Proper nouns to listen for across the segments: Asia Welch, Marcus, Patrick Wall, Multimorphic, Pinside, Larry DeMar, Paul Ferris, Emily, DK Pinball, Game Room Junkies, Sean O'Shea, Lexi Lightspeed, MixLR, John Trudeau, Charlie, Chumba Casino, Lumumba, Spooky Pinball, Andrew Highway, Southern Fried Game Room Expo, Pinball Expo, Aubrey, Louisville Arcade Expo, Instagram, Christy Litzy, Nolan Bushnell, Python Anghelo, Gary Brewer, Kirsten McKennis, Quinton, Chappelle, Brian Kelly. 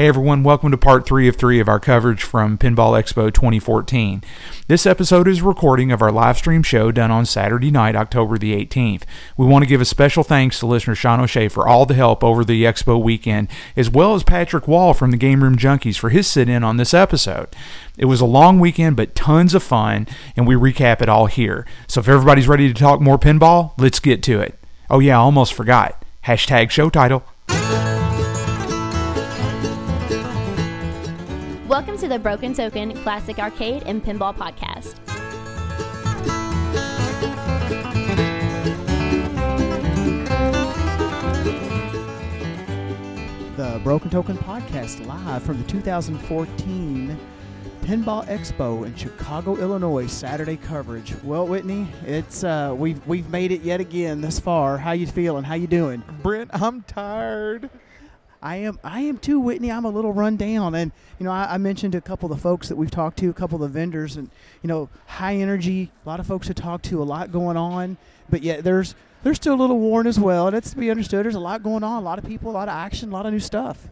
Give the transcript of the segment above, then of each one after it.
Hey everyone, welcome to part 3 of 3 of our coverage from Pinball Expo 2014. This episode is a recording of our live stream show done on Saturday night, October the 18th. We want to give a special thanks to listener Sean O'Shea for all the help over the Expo weekend, as well as Patrick Wall from the Game Room Junkies for his sit-in on this episode. It was a long weekend, but tons of fun, and we recap it all here. So if everybody's ready to talk more pinball, let's get to it. Oh yeah, I almost forgot. Hashtag show title. Welcome to the Broken Token Classic Arcade and Pinball Podcast. The Broken Token Podcast, live from the 2014 Pinball Expo in Chicago, Illinois. Saturday coverage. Well, Whitney, it's we've made it yet again this far. How you feeling? How you doing, Brent? I'm tired. I am too, Whitney. I'm a little run down. And, you know, I mentioned a couple of the folks that we've talked to, a couple of the vendors, and, you know, high energy, a lot of folks to talk to, a lot going on. But yet there's still a little worn as well. That's to be understood. There's a lot going on, a lot of people, a lot of action, a lot of new stuff.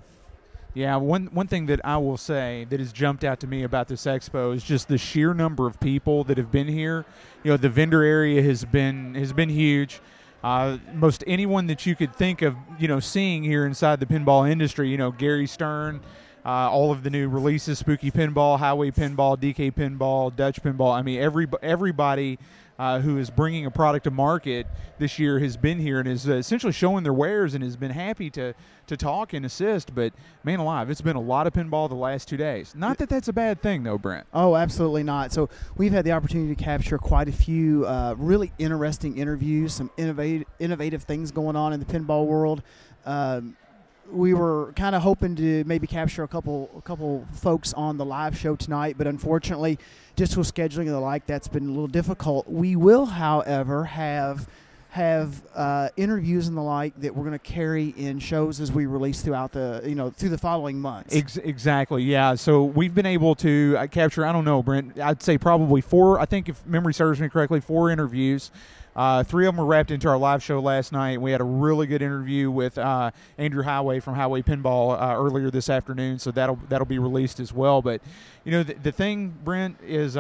Yeah, one thing that I will say that has jumped out to me about this expo is just the sheer number of people that have been here. You know, the vendor area has been huge. Most anyone that you could think of, you know, seeing here inside the pinball industry, you know, Gary Stern, all of the new releases, Spooky Pinball, Highway Pinball, DK Pinball, Dutch Pinball. I mean, everybody who is bringing a product to market this year has been here and is essentially showing their wares and has been happy to talk and assist. But, man alive, it's been a lot of pinball the last 2 days. Not that that's a bad thing, though, Brent. Oh, absolutely not. So we've had the opportunity to capture quite a few really interesting interviews, some innovative things going on in the pinball world. We were kind of hoping to maybe capture a couple folks on the live show tonight, but unfortunately, just with scheduling and the like, that's been a little difficult. We will, however, have interviews and the like that we're going to carry in shows as we release throughout the, you know, through the following months. Exactly, yeah. So we've been able to capture, I don't know, Brent, I'd say probably four, I think if memory serves me correctly, four interviews. Three of them were wrapped into our live show last night. We had a really good interview with Andrew Highway from Highway Pinball earlier this afternoon, so that'll be released as well. But, you know, the thing, Brent, is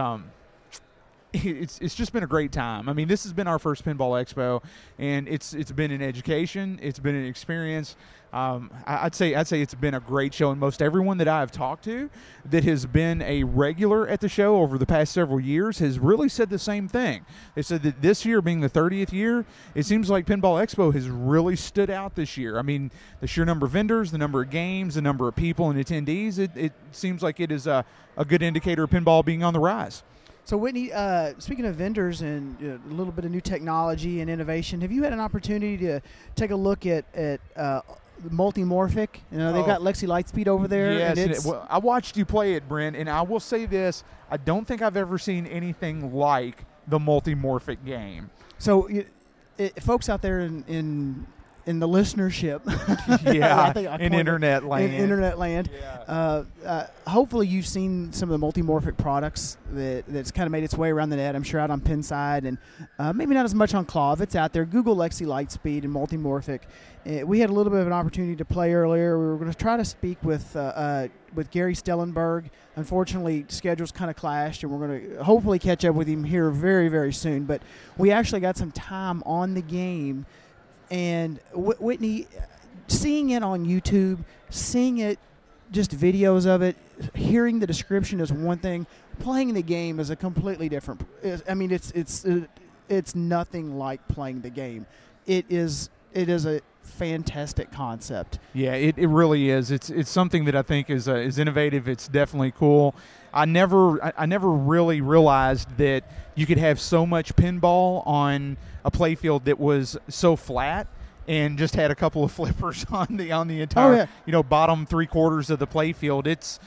it's just been a great time. I mean, this has been our first Pinball Expo, and it's been an education. It's been an experience. I'd say it's been a great show, and most everyone that I've talked to that has been a regular at the show over the past several years has really said the same thing. They said that this year being the 30th year, it seems like Pinball Expo has really stood out this year. I mean, the sheer number of vendors, the number of games, the number of people and attendees, it seems like it is a good indicator of pinball being on the rise. So, Whitney, speaking of vendors and a little bit of new technology and innovation, have you had an opportunity to take a look at Multimorphic? You know, they've got Lexi Lightspeed over there. Yes, and I watched you play it, Brent, and I will say this. I don't think I've ever seen anything like the Multimorphic game. So, folks out there in the listenership, yeah, in internet land. Yeah. Hopefully you've seen some of the Multimorphic products that's kind of made its way around the net. I'm sure out on Pinside and maybe not as much on Claw. If it's out there, Google Lexi Lightspeed and Multimorphic. We had a little bit of an opportunity to play earlier. We were going to try to speak with Gary Stellenberg. Unfortunately, schedules kind of clashed, and we're going to hopefully catch up with him here very, very soon. But we actually got some time on the game. And Whitney, seeing it on YouTube, seeing it, just videos of it, hearing the description is one thing. Playing the game is a completely different. I mean, it's nothing like playing the game. It is a fantastic concept. Yeah, it really is. It's something that I think is innovative. It's definitely cool. I never really realized that you could have so much pinball on a playfield that was so flat and just had a couple of flippers on the entire you know, bottom 3/4 of the playfield. It's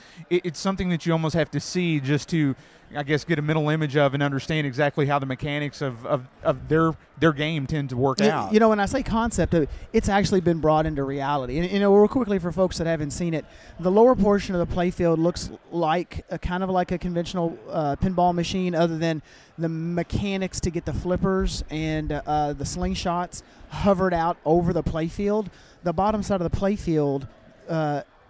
something that you almost have to see just to, I guess, get a mental image of and understand exactly how the mechanics of their game tend to work out. You know, when I say concept, it's actually been brought into reality. And, you know, real quickly for folks that haven't seen it, the lower portion of the playfield looks like kind of like a conventional pinball machine, other than the mechanics to get the flippers and the slingshots hovered out over the playfield. The bottom side of the playfield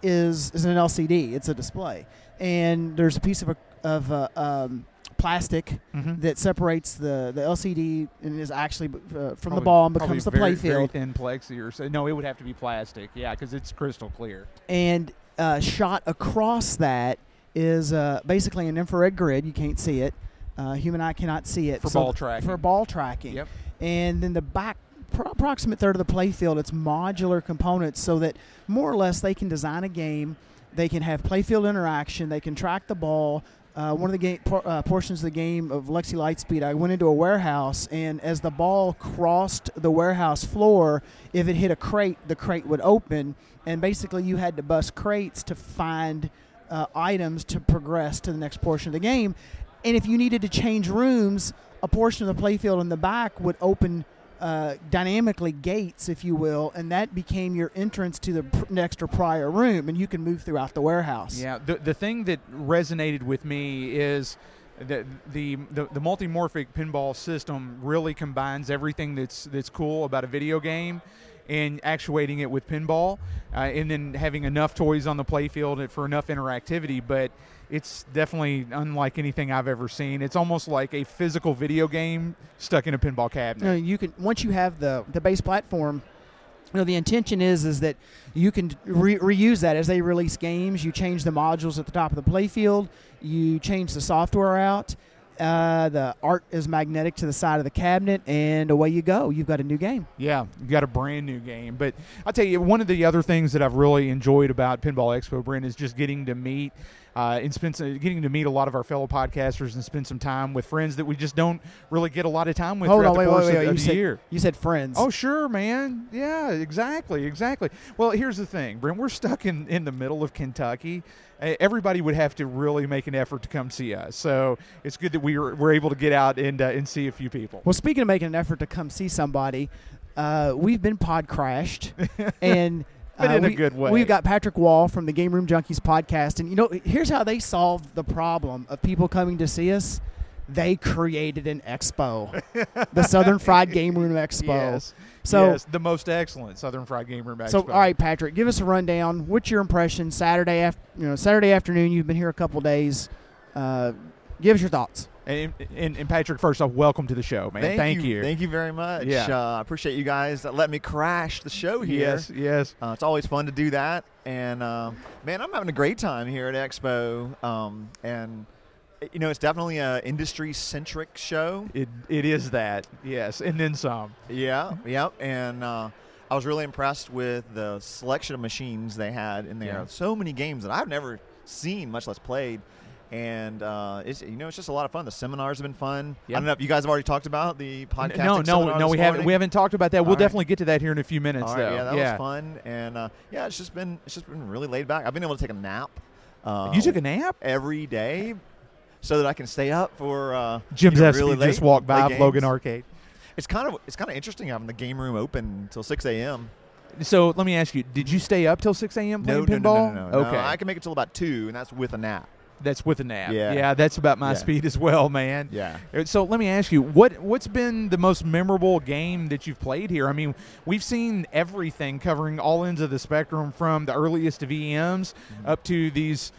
is an LCD. It's a display, and there's a piece of plastic that separates the LCD and is actually from the ball and becomes the playfield. Thin plexi or so. No, it would have to be plastic. Yeah, because it's crystal clear. And shot across that is basically an infrared grid. You can't see it. Human eye cannot see it for ball tracking. Yep. And then the back approximate third of the playfield, it's modular components so that more or less they can design a game. They can have playfield interaction. They can track the ball. One of the portions of the game of Lexi Lightspeed, I went into a warehouse, and as the ball crossed the warehouse floor, if it hit a crate, the crate would open, and basically you had to bust crates to find items to progress to the next portion of the game. And if you needed to change rooms, a portion of the playfield in the back would open dynamically gates, if you will, and that became your entrance to the next or prior room, and you can move throughout the warehouse. Yeah, the thing that resonated with me is that the multimorphic pinball system really combines everything that's cool about a video game and actuating it with pinball, and then having enough toys on the playfield for enough interactivity, but it's definitely unlike anything I've ever seen. It's almost like a physical video game stuck in a pinball cabinet. You can, once you have the base platform, the intention is that you can reuse that as they release games. You change the modules at the top of the playfield. You change the software out. The art is magnetic to the side of the cabinet, and away you go. You've got a new game. Yeah, you've got a brand new game. But I'll tell you, one of the other things that I've really enjoyed about Pinball Expo, Brent, is just getting to meet getting to meet a lot of our fellow podcasters and spend some time with friends that we just don't really get a lot of time with throughout the course of the year. You said friends. Oh, sure, man. Yeah, exactly. Well, here's the thing, Brent. We're stuck in the middle of Kentucky. Everybody would have to really make an effort to come see us. So it's good that we're able to get out and see a few people. Well, speaking of making an effort to come see somebody, we've been pod-crashed and... But in a good way. We've got Patrick Wall from the Game Room Junkies podcast. And, here's how they solved the problem of people coming to see us. They created an expo, the Southern Fried Game Room Expo. Yes, the most excellent Southern Fried Game Room Expo. So, all right, Patrick, give us a rundown. What's your impression Saturday afternoon? You've been here a couple days. Give us your thoughts. And Patrick, first off, welcome to the show, man. Thank you. Thank you very much. Yeah. I appreciate you guys that let me crash the show here. Yes. It's always fun to do that. And, man, I'm having a great time here at Expo. And, it's definitely an industry-centric show. It is that, yes, and then some. Yeah. And I was really impressed with the selection of machines they had in there. Yeah. So many games that I've never seen, much less played. And it's just a lot of fun. The seminars have been fun. Yep. I don't know if you guys have already talked about the podcasting. No, we haven't talked about that. We'll definitely get to that here in a few minutes. All right, though. Yeah, that was fun. And it's just been really laid back. I've been able to take a nap. You took a nap every day, so that I can stay up for Jim's really late. Just walked by Logan Arcade. It's kind of interesting having the game room open till 6 a.m. So let me ask you: did you stay up till 6 a.m. playing pinball? No. Okay, I can make it till about 2, and that's with a nap. Yeah, that's about my speed as well, man. Yeah. So let me ask you, what's been the most memorable game that you've played here? I mean, we've seen everything covering all ends of the spectrum from the earliest of EMs up to these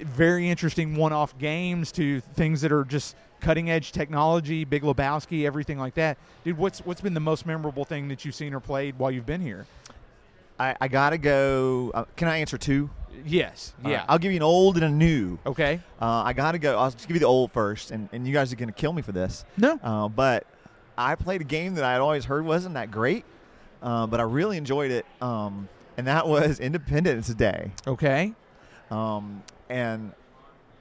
very interesting one-off games to things that are just cutting-edge technology, Big Lebowski, everything like that. Dude, what's been the most memorable thing that you've seen or played while you've been here? I got to go. Can I answer 2? Yes. Yeah. I'll give you an old and a new. Okay. I got to go. I'll just give you the old first, and you guys are going to kill me for this. No. But I played a game that I had always heard wasn't that great, but I really enjoyed it, and that was Independence Day. Okay. And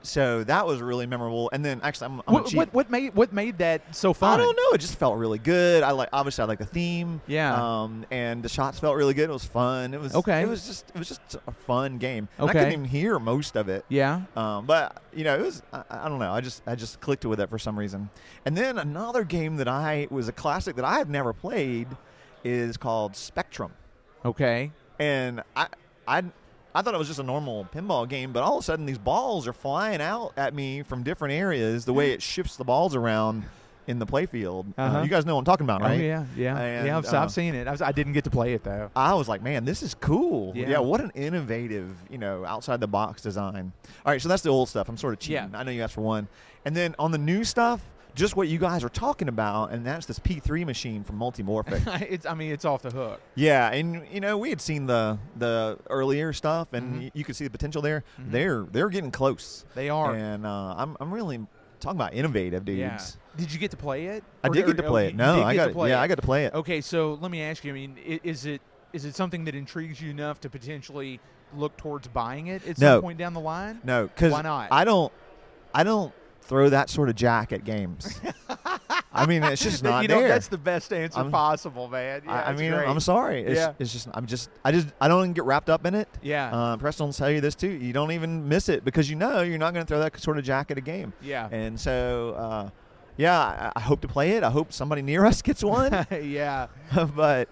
so that was really memorable. And then actually, I'm what made that so fun? I don't know. It just felt really good. I like the theme. Yeah. And the shots felt really good. It was fun. It was okay. It was just a fun game. And okay. I couldn't even hear most of it. Yeah. But it was. I don't know. I just clicked with it for some reason. And then another game that was a classic that I have never played is called Spectrum. Okay. And I thought it was just a normal pinball game, but all of a sudden these balls are flying out at me from different areas. The way it shifts the balls around in the playfield. You guys know what I'm talking about, right? Oh, yeah. I've seen it. I didn't get to play it though. I was like, man, this is cool. Yeah, what an innovative, outside the box design. All right, so that's the old stuff. I'm sort of cheating. Yeah. I know you asked for one, and then on the new stuff, just what you guys are talking about, and that's this P3 machine from Multimorphic. It's off the hook. Yeah, and we had seen the earlier stuff, and you could see the potential there. Mm-hmm. They're getting close. They are, and I'm really talking about innovative dudes. Yeah. Did you get to play it? I did get to play it. I got to play it. Okay, so let me ask you. Is it something that intrigues you enough to potentially look towards buying it at some point down the line? No, because why not? I don't throw that sort of jack at games. It's just not there. That's the best answer possible, man. Yeah, great. I'm sorry. I don't even get wrapped up in it. Yeah. Preston will tell you this too. You don't even miss it because you're not going to throw that sort of jack at a game. Yeah. And so, I hope to play it. I hope somebody near us gets one. Yeah. But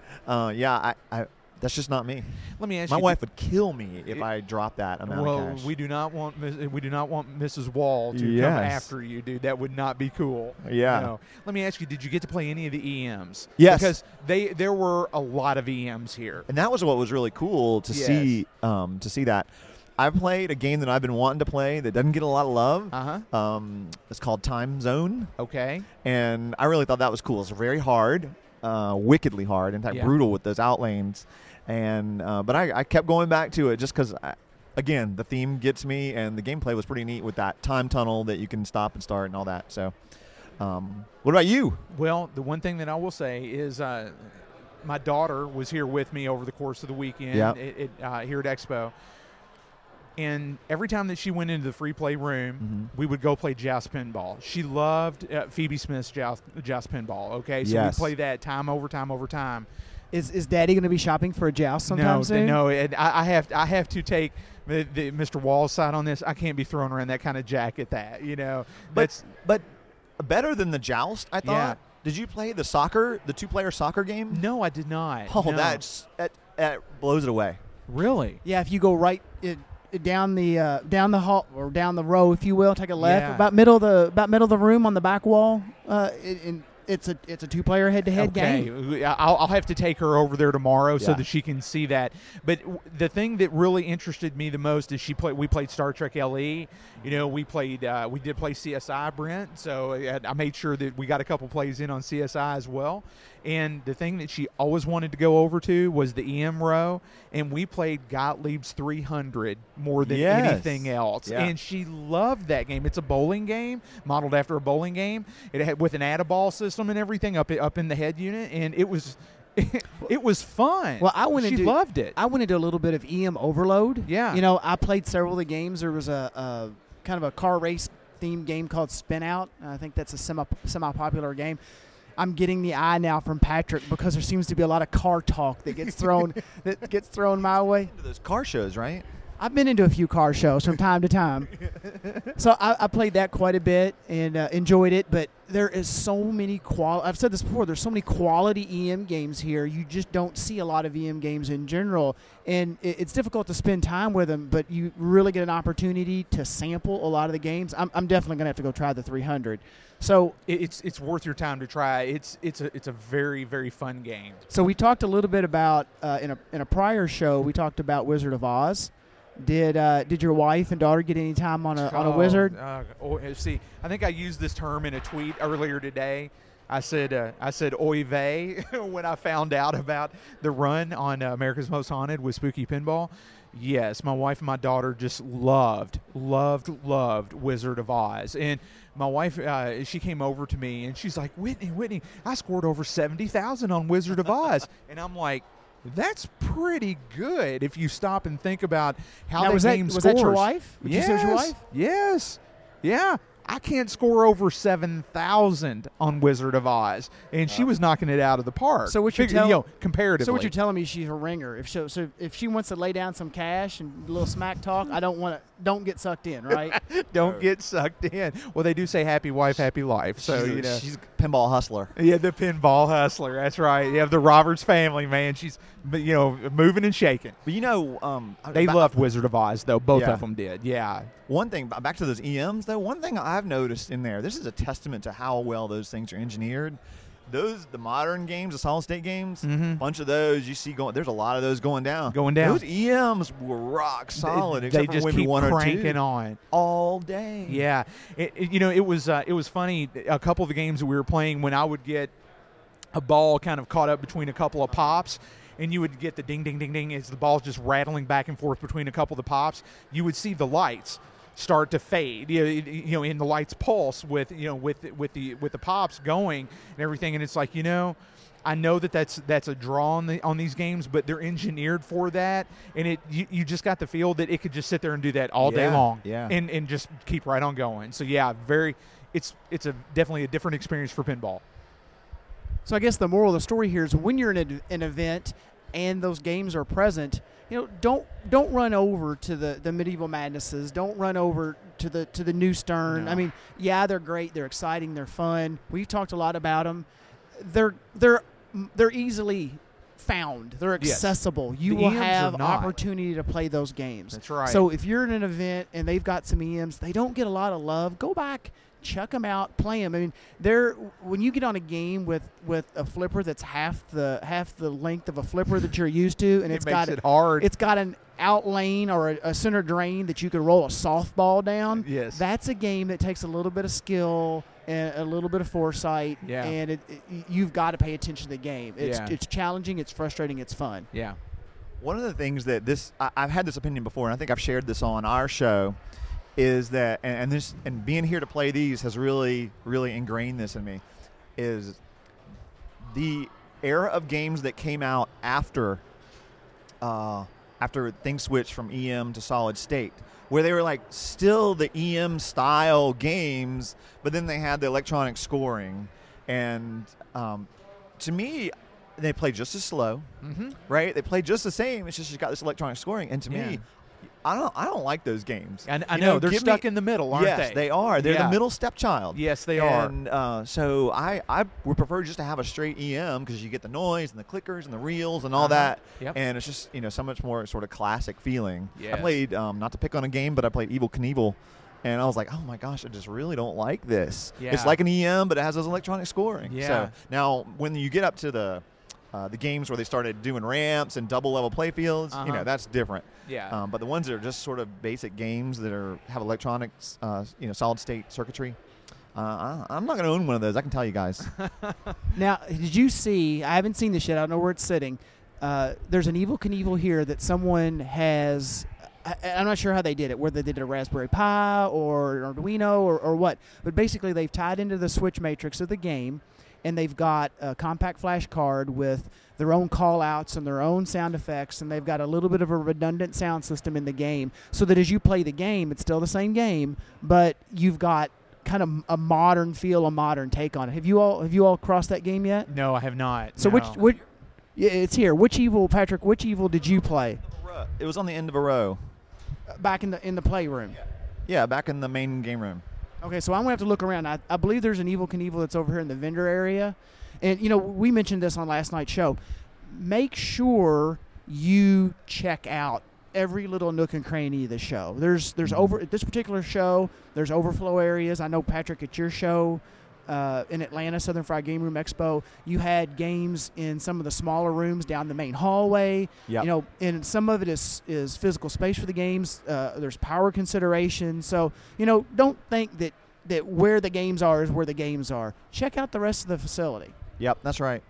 that's just not me. Let me ask you. My wife would kill me if I dropped that amount of cash. Well, we do not want Mrs. Wall to come after you, dude. That would not be cool. Yeah. Let me ask you, did you get to play any of the EMs? Yes. Because there were a lot of EMs here. And that was what was really cool to see. To see that. I played a game that I've been wanting to play that doesn't get a lot of love. Uh-huh. It's called Time Zone. Okay. And I really thought that was cool. It's very hard. Wickedly hard, in fact, brutal with those outlanes, and but I kept going back to it just because, again, the theme gets me, and the gameplay was pretty neat with that time tunnel that you can stop and start and all that. So, what about you? Well, the one thing that I will say is my daughter was here with me over the course of the weekend here at Expo, and every time that she went into the free play room, we would go play Joust Pinball. She loved Phoebe Smith's Joust Pinball, okay? So we play that time over time. Is Daddy going to be shopping for a Joust sometime soon? No, and I have to take the Mr. Wall's side on this. I can't be throwing around that kind of jack at that, But better than the Joust, I thought. Yeah. Did you play the two-player soccer game? No, I did not. Oh, no. That blows it away. Really? Yeah, if you go down the hall or down the row, if you will, take a left about middle of the room on the back wall, and it's a two-player head-to-head game. I'll have to take her over there tomorrow so that she can see that. But the thing that really interested me the most is we played Star Trek LE. We did play CSI, Brent. So I made sure that we got a couple plays in on CSI as well. And the thing that she always wanted to go over to was the EM row. And we played Gottlieb's 300 more than anything else. Yeah. And she loved that game. It's a bowling game, modeled after a bowling game. It had with an add-a-ball system and everything up in the head unit. And it was fun. Well, loved it. I went into a little bit of EM overload. Yeah. I played several of the games. There was a kind of a car race themed game called Spin Out. I think that's a semi-popular game. I'm getting the eye now from Patrick because there seems to be a lot of car talk that gets thrown my way. Those car shows, right? I've been into a few car shows from time to time, so I played that quite a bit and enjoyed it. But there is so many I've said this before. There's so many quality EM games here. You just don't see a lot of EM games in general, and it's difficult to spend time with them. But you really get an opportunity to sample a lot of the games. I'm definitely gonna have to go try the 300. So it's worth your time to try. It's a very, very fun game. So we talked a little bit about in a prior show. We talked about Wizard of Oz. Did your wife and daughter get any time on a wizard? See, I think I used this term in a tweet earlier today. I said oy vey when I found out about the run on America's Most Haunted with Spooky Pinball. Yes, my wife and my daughter just loved Wizard of Oz. And my wife, she came over to me, and she's like, Whitney, I scored over 70,000 on Wizard of Oz. And I'm like, that's pretty good if you stop and think about how now, that game scores. Was that your wife? Would you say it was your wife? Yes. Yeah. I can't score over 7,000 on Wizard of Oz, and she was knocking it out of the park. So what you're comparatively. So what you're telling me, she's a ringer. If she wants to lay down some cash and a little smack talk, don't get sucked in, right? Don't get sucked in. Well, they do say happy wife, happy life. So she's Pinball Hustler. Yeah, the Pinball Hustler. That's right. You have the Roberts family, man. She's, you know, moving and shaking. But you know, they loved Wizard of Oz, though. Both of them did. Yeah. One thing, back to those EMs, though. One thing I've noticed in there, this is a testament to how well those things are engineered. Those, the modern games, the solid state games, a bunch of those you see going. There's a lot of those going down. Those EMs were rock solid. They just keep cranking on all day. Yeah, it was funny. A couple of the games that we were playing, when I would get a ball kind of caught up between a couple of pops, and you would get the ding, ding, ding, ding as the ball's just rattling back and forth between a couple of the pops. You would see the lights start to fade, in the lights pulse with the pops going and everything. And it's like, I know that's a draw on these games, but they're engineered for that. And you just got the feel that it could just sit there and do that all day long and just keep right on going. So yeah, it's definitely a different experience for pinball. So I guess the moral of the story here is when you're in an event and those games are present, don't run over to the Medieval Madnesses. Don't run over to the new Stern. No. I mean, yeah, they're great. They're exciting. They're fun. We've talked a lot about them. They're easily found. They're accessible. Yes. You will have an opportunity to play those games. That's right. So if you're in an event and they've got some EMs, they don't get a lot of love, go back, check them out, play them. I mean, when you get on a game with a flipper that's half the length of a flipper that you're used to, and it makes it hard. It's got an out lane or a center drain that you can roll a softball down. Yes, that's a game that takes a little bit of skill and a little bit of foresight. Yeah, and you've got to pay attention to the game. It's challenging. It's frustrating. It's fun. Yeah. One of the things that I've had this opinion before, and I think I've shared this on our show, is that, and being here to play these has really, really ingrained this in me, is the era of games that came out after things switched from EM to solid state, where they were like still the EM style games, but then they had the electronic scoring, and to me, they play just as slow, right? They play just the same. It's just you got this electronic scoring, and to me, I don't like those games. And I know they're stuck in the middle, aren't they? Yes, they are. They're the middle stepchild. Yes, they are. And so I would prefer just to have a straight EM because you get the noise and the clickers and the reels and all that. Yep. And it's just so much more sort of classic feeling. Yes. I played not to pick on a game, but I played Evel Knievel, and I was like, oh my gosh, I just really don't like this. Yeah. It's like an EM, but it has those electronic scoring. Yeah. So now when you get up to the games where they started doing ramps and double-level playfields, that's different. Yeah. But the ones that are just sort of basic games that have electronics, solid-state circuitry, I'm not going to own one of those. I can tell you guys. Now, did you see? I haven't seen this yet. I don't know where it's sitting. There's an Evel Knievel here that someone has. I'm not sure how they did it, whether they did a Raspberry Pi or Arduino or what. But basically, they've tied into the switch matrix of the game, and they've got a compact flash card with their own call-outs and their own sound effects, and they've got a little bit of a redundant sound system in the game so that as you play the game, it's still the same game, but you've got kind of a modern feel, a modern take on it. Have you all crossed that game yet? No, I have not. So no. Which it's here. Which Evel, Patrick, which Evel did you play? It was on the end of a row. Back in the playroom? Yeah, back in the main game room. Okay, so I'm going to have to look around. I believe there's an Evel Knievel that's over here in the vendor area. And, we mentioned this on last night's show. Make sure you check out every little nook and cranny of the show. There's at this particular show, there's overflow areas. I know, Patrick, at your show in Atlanta, Southern Fried Game Room Expo, you had games in some of the smaller rooms down the main hallway. Yep. And some of it is physical space for the games. There's power consideration. So, don't think that where the games are is where the games are. Check out the rest of the facility. Yep, that's right.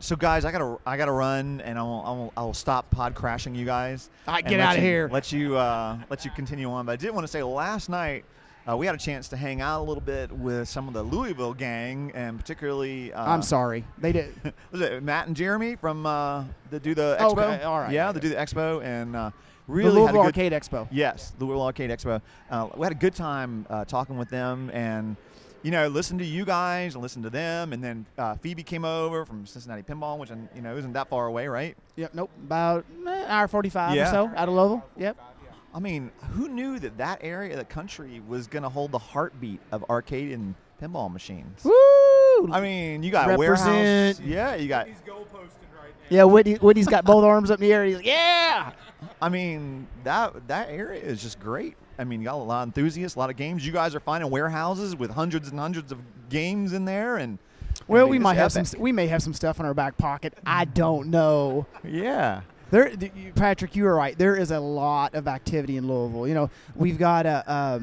So, guys, I gotta run, and I'll stop pod crashing you guys. All right, get out of here. Let you continue on. But I did want to say, last night we had a chance to hang out a little bit with some of the Louisville gang, and particularly I'm sorry, they did. Was it Matt and Jeremy from that do the expo? Okay, all right. Yeah, they do the expo, and really the Louisville Arcade Expo. Yes, the Louisville Arcade Expo. We had a good time talking with them, and listen to you guys and listen to them, and then Phoebe came over from Cincinnati Pinball, which isn't that far away, right? Yep. Nope. About an hour 45 or so out of Louisville. Yep. I mean, who knew that area of the country was going to hold the heartbeat of arcade and pinball machines? Woo! dude. I mean, you got Warehouse. Yeah, you got. He's goal posted right now. Yeah, Whitney's got both arms up in the air. He's like, yeah. I mean, that area is just great. I mean, you got a lot of enthusiasts, a lot of games. You guys are finding warehouses with hundreds and hundreds of games in there, and well, we might have some. We may have some stuff in our back pocket. I don't know. Yeah. Patrick, you are right. There is a lot of activity in Louisville. You know, we've got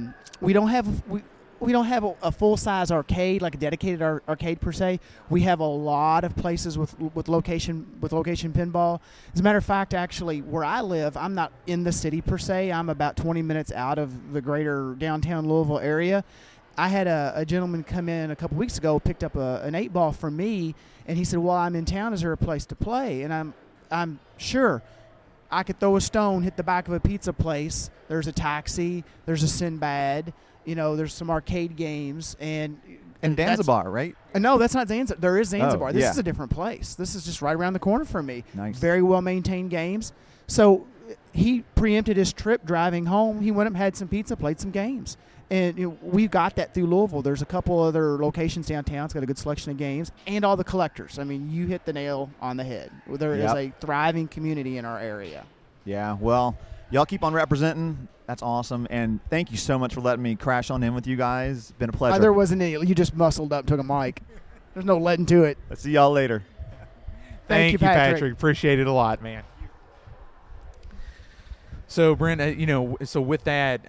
we don't have a full-size arcade, like a dedicated arcade per se. We have a lot of places with location pinball. As a matter of fact, actually, where I live, I'm not in the city per se. I'm about 20 minutes out of the greater downtown Louisville area. I had a gentleman come in a couple weeks ago, picked up an 8-ball from me, and he said, well, I'm in town. Is there a place to play? And I'm sure I could throw a stone, hit the back of a pizza place. There's a Taxi. There's a Sinbad. You know, there's some arcade games. And Zanzibar, right? No, that's not Zanzibar. There is Zanzibar. This is a different place. This is just right around the corner from me. Nice. Very well-maintained games. So he preempted his trip driving home. He went up, had some pizza, played some games. And you know, we've got that through Louisville. There's a couple other locations downtown. It's got a good selection of games and all the collectors. I mean, you hit the nail on the head. There is a thriving community in our area. Yeah, well, y'all keep on representing. That's awesome. And thank you so much for letting me crash on in with you guys. It's been a pleasure. There wasn't any. You just muscled up, took a mic. There's no letting to it. I'll see y'all later. Thank you, Patrick. Appreciate it a lot, man. So, Brent, with that,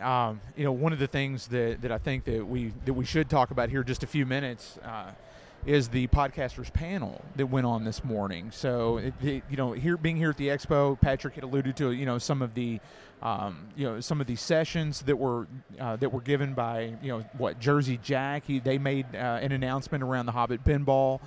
one of the things that I think that we should talk about here in just a few minutes is the podcasters panel that went on this morning. So, being here at the expo, Patrick had alluded to some of the sessions that were given by Jersey Jack. They made an announcement around the Hobbit Pinball.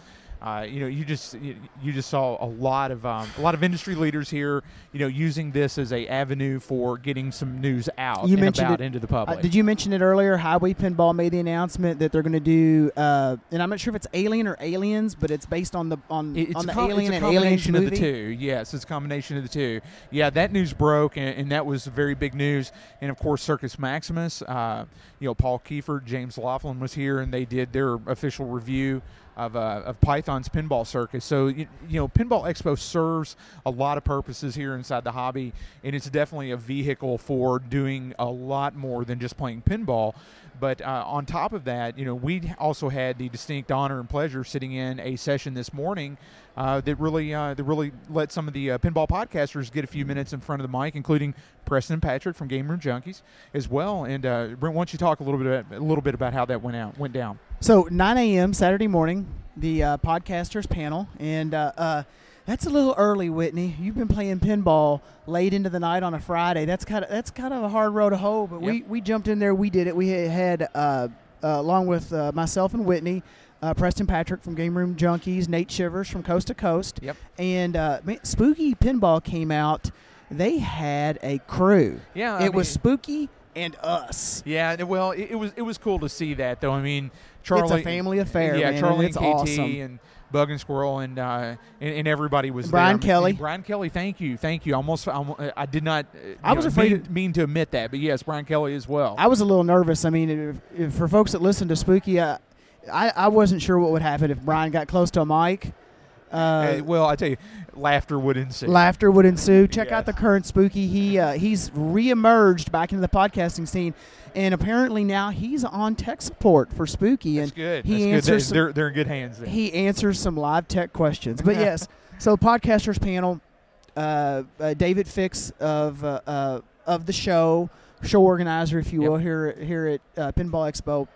You just saw a lot of industry leaders here, using this as an avenue for getting some news out into the public. Did you mention it earlier? Highway Pinball made the announcement that they're going to do, and I'm not sure if it's Alien or Aliens, but it's based on the Alien and Aliens movie. It's a combination of the two. Yes, it's a combination of the two. Yeah, that news broke, and that was very big news. And of course, Circus Maximus, Paul Kiefert, James Laughlin was here, and they did their official review of Python's Pinball Circus. So, Pinball Expo serves a lot of purposes here inside the hobby, and it's definitely a vehicle for doing a lot more than just playing pinball. But on top of that, we also had the distinct honor and pleasure sitting in a session this morning that really let some of the pinball podcasters get a few minutes in front of the mic, including Preston and Patrick from Game Room Junkies as well. And Brent, why don't you talk a little bit about how that went down? So 9 a.m. Saturday morning, the podcasters panel, and that's a little early, Whitney. You've been playing pinball late into the night on a Friday. That's kind of a hard road to hoe, but we jumped in there. We did it. We had, along with myself and Whitney, Preston Patrick from Game Room Junkies, Nate Shivers from Coast to Coast, and Spooky Pinball came out. They had a crew. Yeah, it was Spooky and us. Yeah, well, it was cool to see that, though. I mean, Charlie. It's a family affair. Yeah, man, Charlie and KT awesome. And Bug and Squirrel and everybody was Brian there. Kelly. Brian Kelly, thank you. I did not. I was afraid to mean to admit that, but yes, Brian Kelly as well. I was a little nervous. I mean, if for folks that listen to Spooky, I wasn't sure what would happen if Brian got close to a mic. I tell you, laughter would ensue. Check out the current Spooky. He's reemerged back into the podcasting scene, and apparently now he's on tech support for Spooky. And that's good. That's good. They're in good hands there. He answers some live tech questions. But yes, so the podcasters panel, David Fix of the show organizer, if you will, here at Pinball Expo,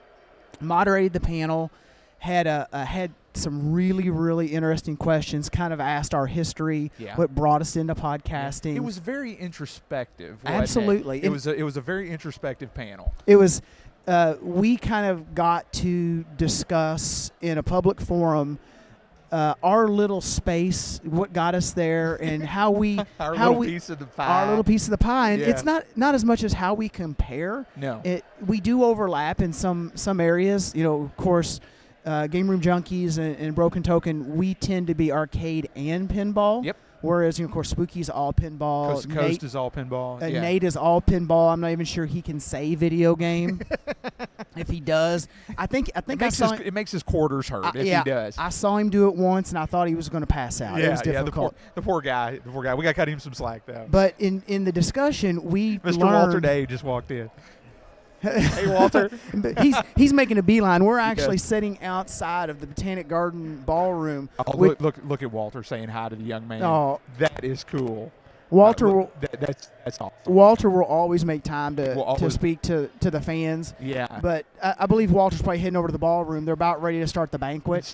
moderated the panel, had some really, really interesting questions, kind of asked our history, what brought us into podcasting. Yeah. It was very introspective. Absolutely. It was a very introspective panel. It was, we kind of got to discuss in a public forum our little space, what got us there, and how we piece of the pie. Our little piece of the pie, and it's not as much as how we compare. No, we do overlap in some areas. Of course, Game Room Junkies and Broken Token, we tend to be arcade and pinball. Yep. Whereas, of course, Spooky's all pinball. Coast to Coast is all pinball. Nate is all pinball. I'm not even sure he can say video game. If he does, I think it makes his quarters hurt if he does. I saw him do it once, and I thought he was going to pass out. Yeah, it was difficult. The poor guy. We got to cut him some slack though. But in the discussion, we Mr. Walter Day just walked in. Hey, Walter. he's making a beeline. We're actually sitting outside of the Botanic Garden Ballroom. Oh, look at Walter saying hi to the young man. Oh, that is cool. Walter will. That's awesome. Walter will always make time to speak to the fans. Yeah. But I believe Walter's probably heading over to the ballroom. They're about ready to start the banquet.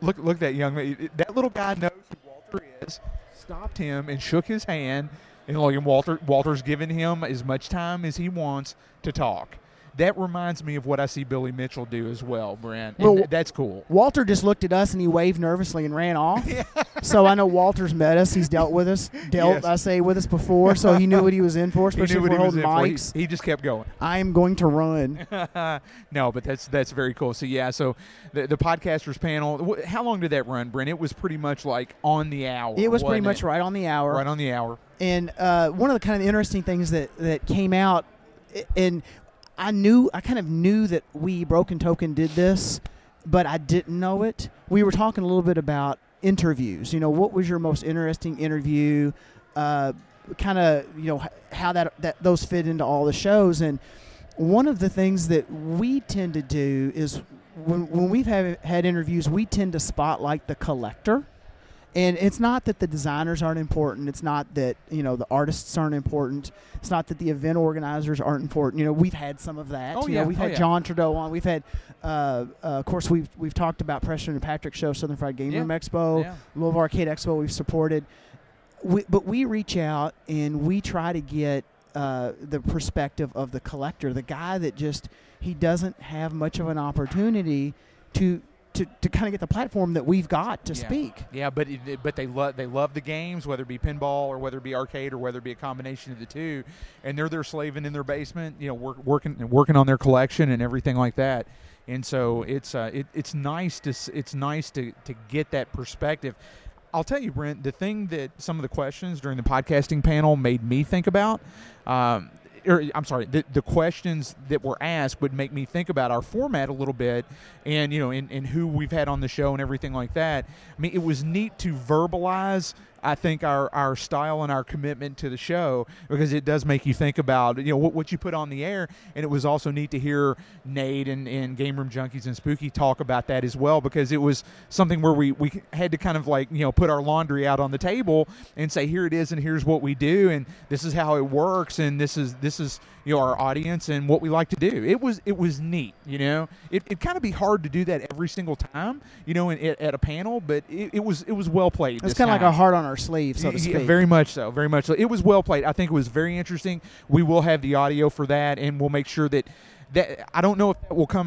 Look at that young man. That little guy knows who Walter is. Stopped him and shook his hand. And Logan, Walter's given him as much time as he wants to talk. That reminds me of what I see Billy Mitchell do as well, Brent. Well, that's cool. Walter just looked at us and he waved nervously and ran off. Yeah. So I know Walter's met us. He's dealt with us before, so he knew what he was in for, especially if we're holding mics. He just kept going. I am going to run. No, but that's very cool. So, yeah, so the podcasters panel, how long did that run, Brent? It was pretty much like on the hour. It was pretty much right on the hour. Right on the hour. And one of the kind of interesting things that came out, and I kind of knew that we, Broken Token, did this, but I didn't know it. We were talking a little bit about interviews. You know, what was your most interesting interview? Kind of, you know, how those fit into all the shows. And one of the things that we tend to do is when we've had interviews, we tend to spotlight the collector. And it's not that the designers aren't important. It's not that, you know, the artists aren't important. It's not that the event organizers aren't important. You know, we've had some of that. We've had John Trudeau on. We've had, of course, we've talked about Preston and Patrick's show, Southern Fried Game Room Expo, Louisville Arcade Expo. We've supported. But we reach out and we try to get the perspective of the collector, the guy that he doesn't have much of an opportunity to kind of get the platform that we've got to speak. Yeah, but they love the games, whether it be pinball or whether it be arcade or whether it be a combination of the two, and they're slaving in their basement, you know, working on their collection and everything like that. And so it's nice to get that perspective. I'll tell you, Brent, the thing that some of the questions during the podcasting panel made me think about. The questions that were asked would make me think about our format a little bit and, you know, and who we've had on the show and everything like that. I mean, it was neat to verbalize, I think, our style and our commitment to the show, because it does make you think about, you know, what you put on the air. And it was also neat to hear Nate and Game Room Junkies and Spooky talk about that as well, because it was something where we had to kind of, like, you know, put our laundry out on the table and say, here it is and here's what we do and this is how it works and this is you know, our audience and what we like to do. It was neat, you know. It'd kind of be hard to do that every single time, you know, at a panel, but it was well played. It's kind of like a heart on our sleeve, so to speak. Yeah, very much so. Very much so. It was well played. I think it was very interesting. We will have the audio for that, and we'll make sure that I don't know if that will come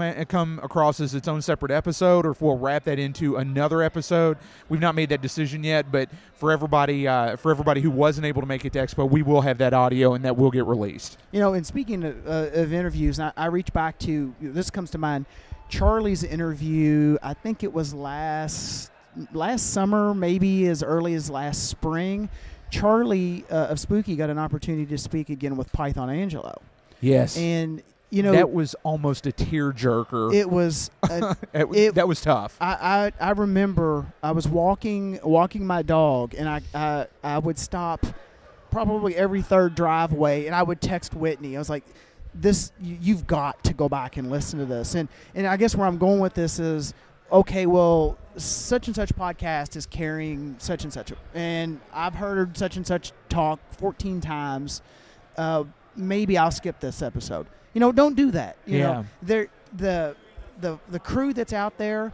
across as its own separate episode or if we'll wrap that into another episode. We've not made that decision yet, but for everybody who wasn't able to make it to Expo, we will have that audio and that will get released. You know, and speaking of interviews, I reach back to, this comes to mind, Charlie's interview, I think it was last summer, maybe as early as last spring. Charlie of Spooky got an opportunity to speak again with Python Anghelo. Yes. And you know, that was almost a tearjerker. It was. That was tough. I remember I was walking my dog, and I would stop probably every third driveway, and I would text Whitney. I was like, "This, you've got to go back and listen to this." And I guess where I'm going with this is, okay, well, such and such podcast is carrying such and such, and I've heard such and such talk 14 times. Maybe I'll skip this episode. You know, don't do that. You know, the crew that's out there,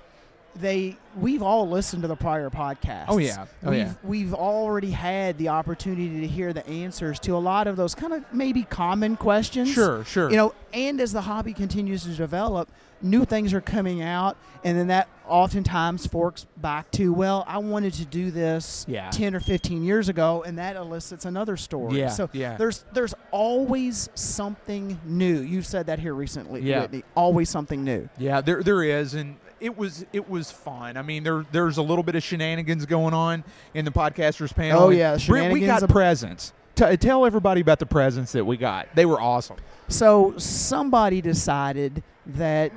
we've all listened to the prior podcasts. We've already had the opportunity to hear the answers to a lot of those kind of maybe common questions. Sure. You know, and as the hobby continues to develop, new things are coming out, and then that oftentimes forks back to, well, I wanted to do this 10 or 15 years ago, and that elicits another story. Yeah, so there's always something new. You've said that here recently, Whitney. Always something new. Yeah, there is, and it was fun. I mean, there's a little bit of shenanigans going on in the podcasters panel. Oh yeah, shenanigans. We got presents. Tell everybody about the presents that we got. They were awesome. So somebody decided that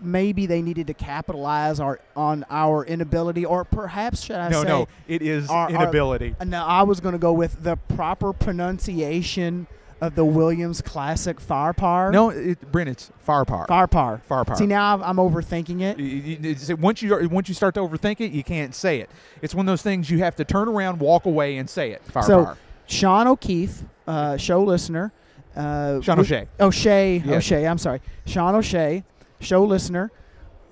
maybe they needed to capitalize on our inability, or perhaps it is our inability. No, I was going to go with the proper pronunciation of the Williams classic Firepar. No, Brent, it's Firepar. Firepar. Firepar. See, now I'm overthinking it. Once you start to overthink it, you can't say it. It's one of those things you have to turn around, walk away, and say it. Firepar. So, Sean O'Keefe, show listener. Sean O'Shea. Sean O'Shea, show listener,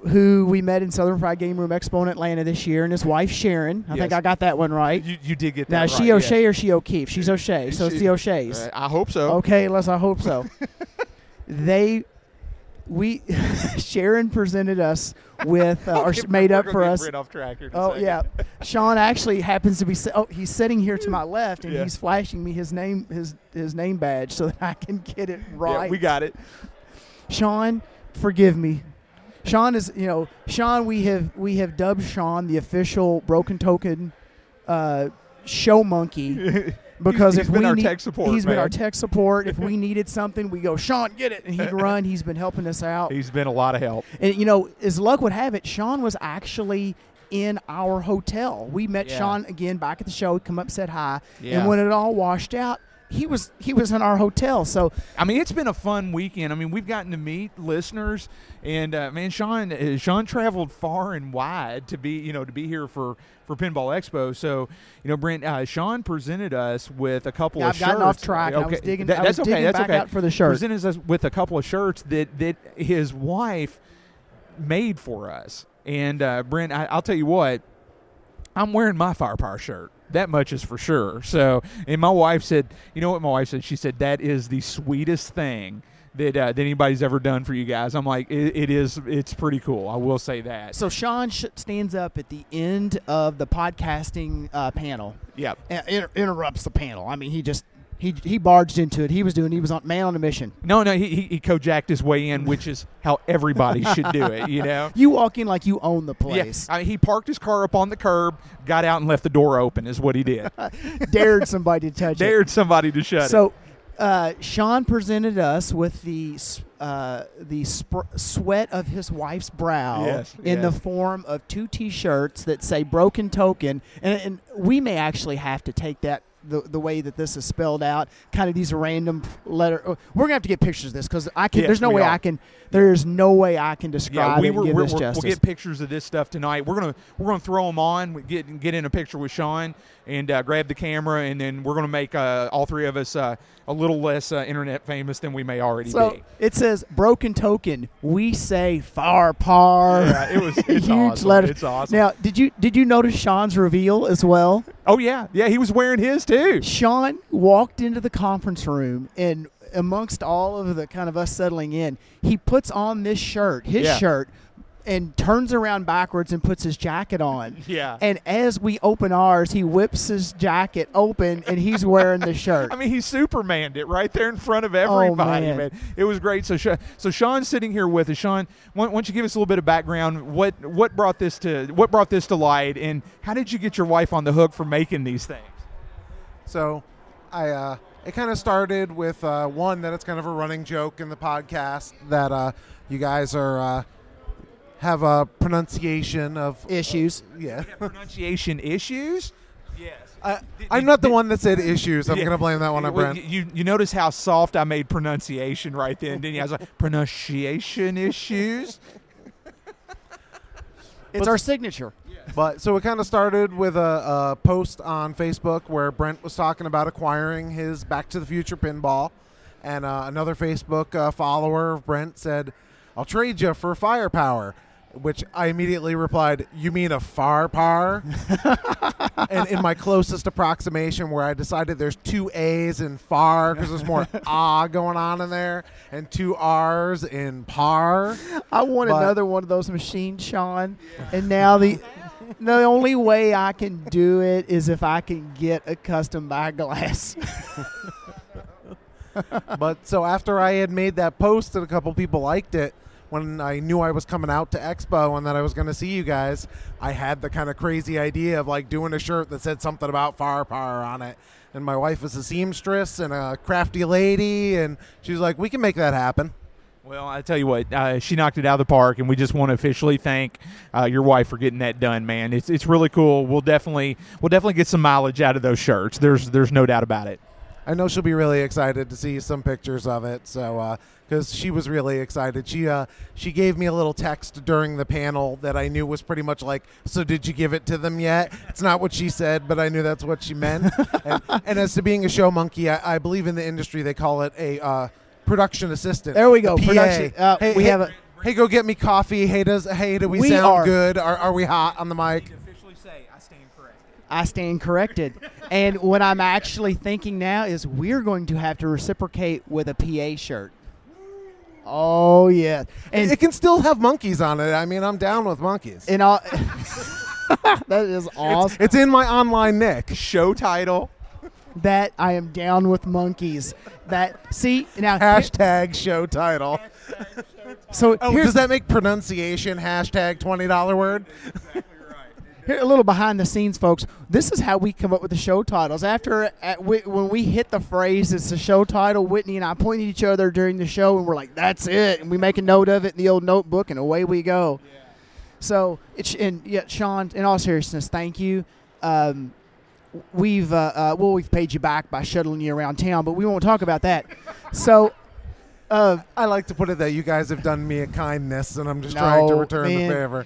who we met in Southern Fried Game Room Expo in Atlanta this year, and his wife Sharon. I think I got that one right. You did get that right. Now, is she O'Shea or she O'Keefe? She's O'Shea, so it's the O'Sheas. I hope so. Okay, I hope so. Sharon presented us with, or made up for us. Off track here yeah. Sean actually happens to be, he's sitting here to my left, and he's flashing me his name, his name badge, so that I can get it right. Yeah, we got it. Sean, forgive me. Sean is, we have dubbed Sean the official Broken Token show monkey because he's been our tech support. If we needed something, we go, Sean, get it, and he'd run. He's been helping us out. He's been a lot of help. And as luck would have it, Sean was actually in our hotel. We met Sean again back at the show. He'd come up, said hi, and when it all washed out, he was in our hotel. So I mean, it's been a fun weekend. I mean, we've gotten to meet listeners, and man, Sean traveled far and wide to be here for Pinball Expo. So Brent, Sean presented us with a couple of shirts. I've gotten off track. Okay. I was digging. Out for the shirt. Presented us with a couple of shirts that his wife made for us. And Brent, I'll tell you what, I'm wearing my Firepar shirt. That much is for sure. So, and my wife said, She said, that is the sweetest thing that anybody's ever done for you guys. I'm like, it's pretty cool. I will say that. So Sean stands up at the end of the podcasting panel. Yeah. Interrupts the panel. I mean, he just... He barged into it. He was on man on a mission. No, he co-jacked his way in, which is how everybody should do it, You walk in like you own the place. Yeah. I mean, he parked his car up on the curb, got out and left the door open is what he did. Dared somebody to touch it. Dared somebody to shut it. So Sean presented us with the sweat of his wife's brow in the form of two T-shirts that say Broken Token. And we may actually have to take that the way that this is spelled out, kind of these random letter. We're going to have to get pictures of this because there's no way I can describe it and give this justice. We'll get pictures of this stuff tonight. We're going to throw them on, get in a picture with Sean and grab the camera, and then we're going to make all three of us a little less internet famous than we may already be. It says Broken Token. We say Firepar. Yeah, it's huge awesome. Letters. It's awesome. Now, did you notice Sean's reveal as well? Oh yeah. Yeah, he was wearing his too. Sean walked into the conference room, and amongst all of the kind of us settling in, he puts on this shirt, his shirt, and turns around backwards and puts his jacket on. Yeah. And as we open ours, he whips his jacket open, and he's wearing the shirt. I mean, he Supermaned it right there in front of everybody. Oh, man. It was great. So Sean's sitting here with us. Sean, why don't you give us a little bit of background? What brought this to light, and how did you get your wife on the hook for making these things? So it kind of started with, one, that it's kind of a running joke in the podcast that you guys have a pronunciation of... Issues. Yeah. Pronunciation issues? Yes. I'm not the one that said issues. I'm going to blame that one on Brent. You notice how soft I made pronunciation right then, didn't you? I was like, pronunciation issues? It's our signature. But so it kind of started with a post on Facebook where Brent was talking about acquiring his Back to the Future pinball, and another Facebook follower of Brent said, "I'll trade you for Firepar," which I immediately replied, "You mean a Firepar?" And in my closest approximation, where I decided there's two A's in far because there's more ah going on in there, and two R's in par. I want another one of those machines, Sean. Yeah. And now the only way I can do it is if I can get a custom eyeglass. But so after I had made that post and a couple people liked it, when I knew I was coming out to Expo and that I was going to see you guys, I had the kind of crazy idea of doing a shirt that said something about Firepar on it. And my wife is a seamstress and a crafty lady, and she's like, "We can make that happen." Well, I tell you what, she knocked it out of the park, and we just want to officially thank your wife for getting that done, man. It's really cool. We'll definitely get some mileage out of those shirts. There's no doubt about it. I know she'll be really excited to see some pictures of it. So, because she was really excited, she gave me a little text during the panel that I knew was pretty much like, "So did you give it to them yet?" It's not what she said, but I knew that's what she meant. And as to being a show monkey, I believe in the industry they call it a production assistant. There we go. PA. Production. Hey, go get me coffee. Hey, do we sound good? Are we hot on the mic? I stand corrected. And what I'm actually thinking now is we're going to have to reciprocate with a PA shirt. Oh, yeah. And it can still have monkeys on it. I mean, I'm down with monkeys. And that is awesome. It's in my online nick. Show title. That I am down with monkeys. That, see, now. Hashtag show title. Hashtag show title. So does that make pronunciation hashtag $20 word? Exactly. Here, a little behind the scenes, folks. This is how we come up with the show titles. When we hit the phrase, it's the show title, Whitney and I point at each other during the show, and we're like, that's it. And we make a note of it in the old notebook, and away we go. Yeah. So, Sean, in all seriousness, thank you. We've paid you back by shuttling you around town, but we won't talk about that. So... I like to put it that you guys have done me a kindness, and I'm just trying to return the favor.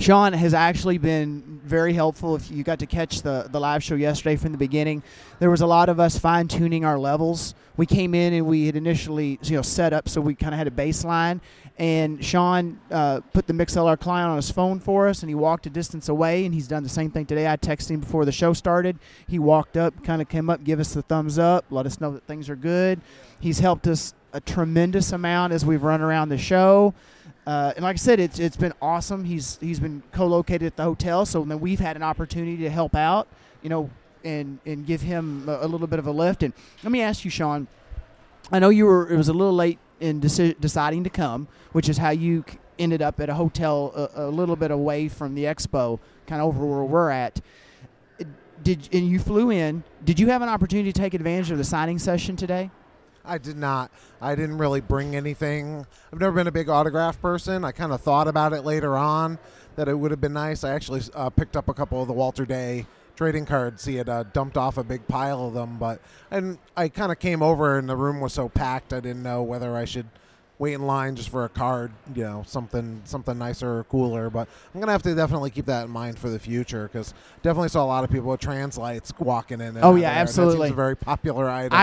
Sean has actually been very helpful. If you got to catch the live show yesterday from the beginning, there was a lot of us fine-tuning our levels. We came in and we had initially set up, so we kind of had a baseline. And Sean put the MixLR client on his phone for us, and he walked a distance away, and he's done the same thing today. I texted him before the show started. He walked up, kind of came up, give us the thumbs up, let us know that things are good. He's helped us a tremendous amount as we've run around the show. And like I said, it's been awesome. He's been co-located at the hotel, so then we've had an opportunity to help out, and give him a little bit of a lift. And let me ask you, Sean, I know it was a little late in deciding to come, which is how you ended up at a hotel a little bit away from the expo, kind of over where we're at. And you flew in. Did you have an opportunity to take advantage of the signing session today? I did not. I didn't really bring anything. I've never been a big autograph person. I kind of thought about it later on that it would have been nice. I actually picked up a couple of the Walter Day trading cards. He had dumped off a big pile of them. And I kind of came over and the room was so packed I didn't know whether I should wait in line just for a card, something nicer or cooler. But I'm going to have to definitely keep that in mind for the future because definitely saw a lot of people with translights walking in. Oh, yeah, absolutely. It's a very popular item.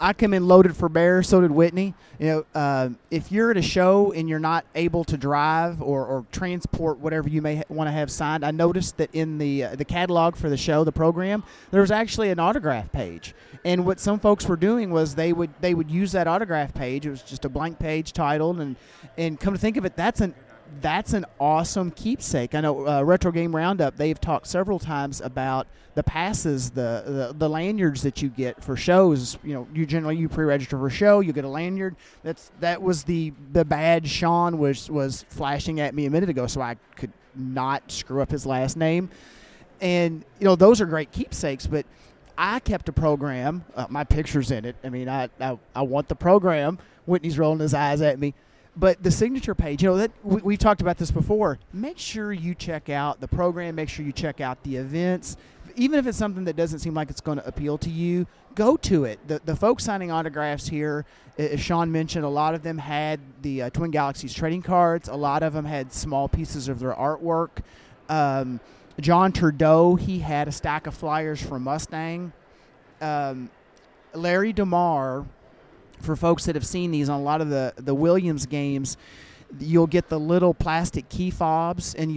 I come in loaded for bear, so did Whitney. If you're at a show and you're not able to drive or transport whatever you may want to have signed, I noticed that in the catalog for the show, the program, there was actually an autograph page. And what some folks were doing was they would use that autograph page. It was just a blank page titled, and come to think of it, that's an awesome keepsake. I know Retro Game Roundup, they've talked several times about the passes, the lanyards that you get for shows. You pre-register for a show, you get a lanyard. That was the badge Sean was flashing at me a minute ago, so I could not screw up his last name. And those are great keepsakes, but I kept a program. My picture's in it. I mean, I want the program. Whitney's rolling his eyes at me. But the signature page, we've talked about this before. Make sure you check out the program. Make sure you check out the events. Even if it's something that doesn't seem like it's going to appeal to you, go to it. The folks signing autographs here, as Sean mentioned, a lot of them had the Twin Galaxies trading cards. A lot of them had small pieces of their artwork. John Trudeau, he had a stack of flyers for Mustang. Larry DeMar, for folks that have seen these on a lot of the Williams games, you'll get the little plastic key fobs, and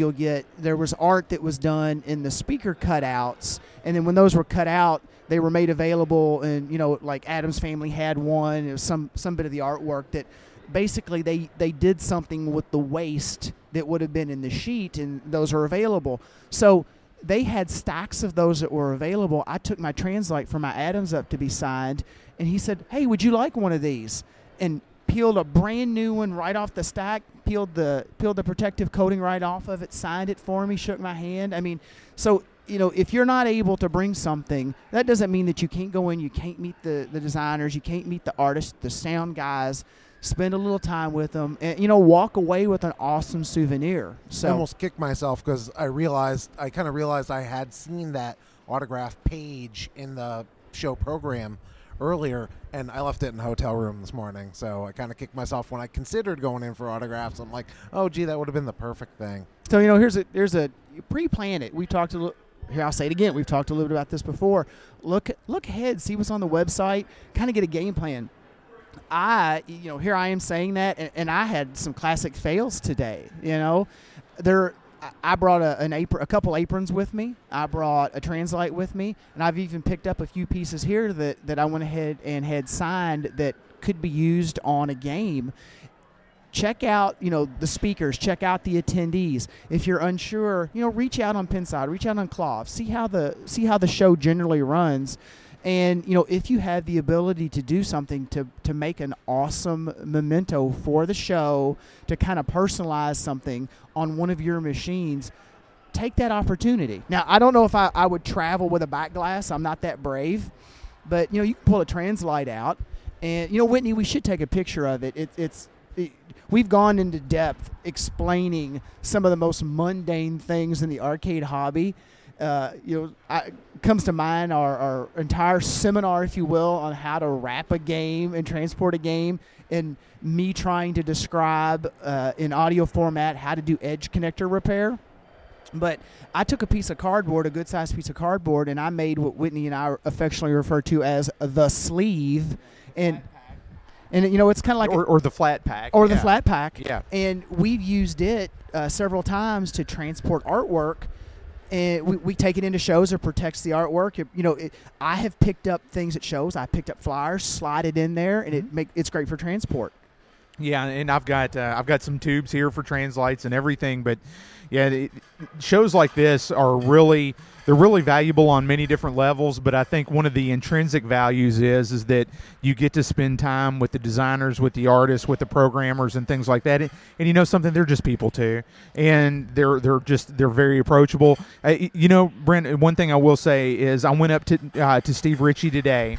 there was art that was done in the speaker cutouts, and then when those were cut out, they were made available, and like Adam's Family had one. It was some bit of the artwork that basically they did something with the waste that would have been in the sheet, and those are available. So they had stacks of those that were available. I took my Translite for my Adams up to be signed, and he said, "Hey, would you like one of these?" And peeled a brand new one right off the stack, peeled the protective coating right off of it, signed it for me, shook my hand. I mean, so you know, if you're not able to bring something, that doesn't mean that you can't go in, you can't meet the designers, you can't meet the artists, the sound guys, spend a little time with them, and, you know, walk away with an awesome souvenir. So I almost kicked myself because I kind of realized I had seen that autograph page in the show program earlier, and I left it in the hotel room this morning, so I kind of kicked myself when I considered going in for autographs. I'm like, oh, gee, that would have been the perfect thing. So, you know, here's a pre-plan it. We talked a little. Here, I'll say it again. We've talked a little bit about this before. Look ahead, see what's on the website, kind of get a game plan. Here I am saying that, and I had some classic fails today. You know, I brought a couple aprons with me. I brought a Translite with me, and I've even picked up a few pieces here that I went ahead and had signed that could be used on a game. Check out, you know, the speakers. Check out the attendees. If you're unsure, you know, reach out on Pinside, reach out on Cloth. See how the show generally runs, and you know, if you have the ability to do something to make an awesome memento for the show, to kind of personalize something on one of your machines, take that opportunity. Now, I don't know if I would travel with a back glass. I'm not that brave, but you know, you can pull a Translite out, and you know, Whitney, we should take a picture of it. We've gone into depth explaining some of the most mundane things in the arcade hobby. Comes to mind our entire seminar, if you will, on how to wrap a game and transport a game, and me trying to describe in audio format how to do edge connector repair. But I took a piece of cardboard, a good-sized piece of cardboard, and I made what Whitney and I affectionately refer to as the sleeve. And, you know, it's kind of like... Or the flat pack. Or the flat pack. Yeah. And we've used it several times to transport artwork. And we take it into shows or protects the artwork. I have picked up things at shows. I picked up flyers, slide it in there, and mm-hmm. it's great for transport. Yeah, and I've got some tubes here for Translites and everything, but yeah, shows like this are really valuable on many different levels. But I think one of the intrinsic values is that you get to spend time with the designers, with the artists, with the programmers, and things like that. And you know something, they're just people too, and they're very approachable. You know, Brent, one thing I will say is I went up to Steve Ritchie today,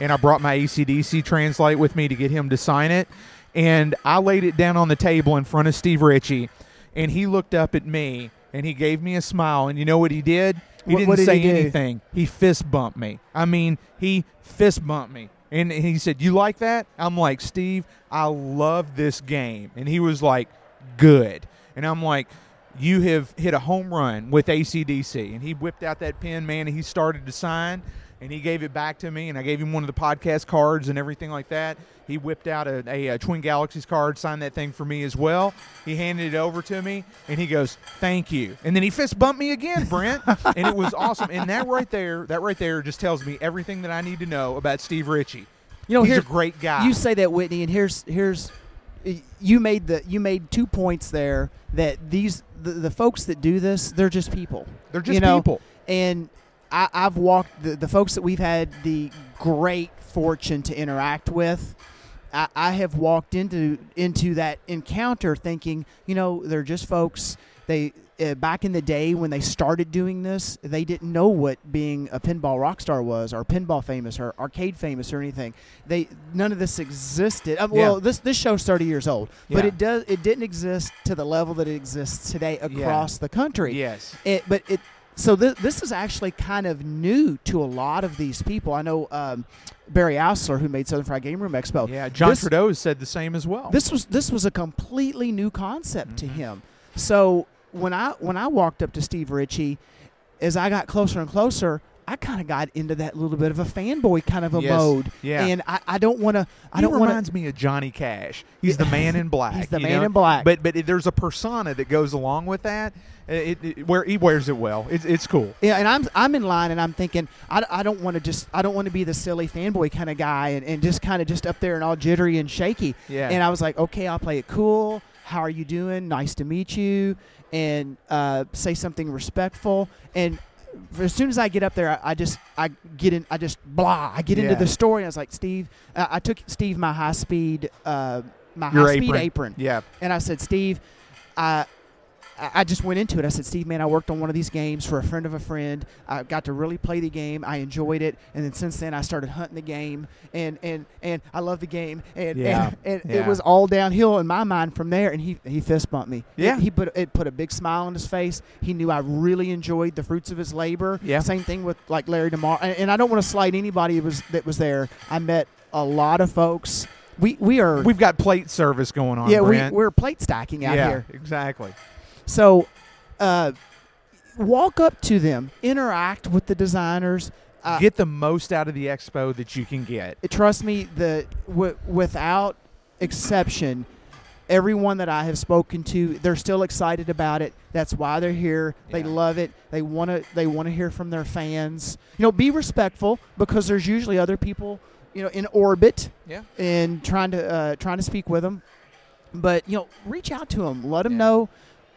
and I brought my ACDC Translite with me to get him to sign it. And I laid it down on the table in front of Steve Ritchie, and he looked up at me, and he gave me a smile. And you know what he did? He didn't say anything. He fist bumped me. I mean, he fist bumped me. And he said, "You like that?" I'm like, "Steve, I love this game." And he was like, "Good." And I'm like, "You have hit a home run with ACDC." And he whipped out that pen, man, and he started to sign. And he gave it back to me, and I gave him one of the podcast cards and everything like that. He whipped out a Twin Galaxies card, signed that thing for me as well. He handed it over to me, and he goes, "Thank you." And then he fist bumped me again, Brent, and it was awesome. And that right there just tells me everything that I need to know about Steve Ritchie. You know, he's a great guy. You say that, Whitney, and here's you made 2 points there that the folks that do this, they're just people. They're just people, and. I've walked the folks that we've had the great fortune to interact with. I have walked into that encounter thinking, you know, they're just folks. They back in the day when they started doing this, they didn't know what being a pinball rock star was, or pinball famous, or arcade famous, or anything. None of this existed. Well, this show's 30 years old, but it didn't exist to the level that it exists today across the country. Yes, So this is actually kind of new to a lot of these people. I know Barry Asler, who made Southern Fried Game Room Expo. Yeah, John Trudeau said the same as well. This was a completely new concept to him. So when I walked up to Steve Ritchie, as I got closer and closer, I kind of got into that little bit of a fanboy kind of a mode. Yeah. And I don't want to... He reminds me of Johnny Cash. He's the man in black. He's the man in black. But there's a persona that goes along with that where he wears it well. It's cool. Yeah, and I'm in line, and I'm thinking, I don't want to be the silly fanboy kind of guy and just kind of just up there and all jittery and shaky. Yeah. And I was like, okay, I'll play it cool. How are you doing? Nice to meet you. And say something respectful. And... as soon as I get up there, I get into the story. And I was like, Steve, I took Steve my high speed apron. Yeah, and I said, Steve, I just went into it. I said, Steve, man, I worked on one of these games for a friend of a friend. I got to really play the game. I enjoyed it. And then since then, I started hunting the game. And I love the game. And it was all downhill in my mind from there. And he fist bumped me. Yeah. It put a big smile on his face. He knew I really enjoyed the fruits of his labor. Yeah. Same thing with, like, Larry DeMar. And I don't want to slight anybody that was there. I met a lot of folks. We've got plate service going on. Yeah, we're plate stacking out here. Yeah, exactly. So, walk up to them, interact with the designers, get the most out of the expo that you can get. Trust me, without exception, everyone that I have spoken to, they're still excited about it. That's why they're here. They love it. They want to hear from their fans. You know, be respectful, because there's usually other people, you know, in orbit, and trying to speak with them. But, you know, reach out to them, let them know.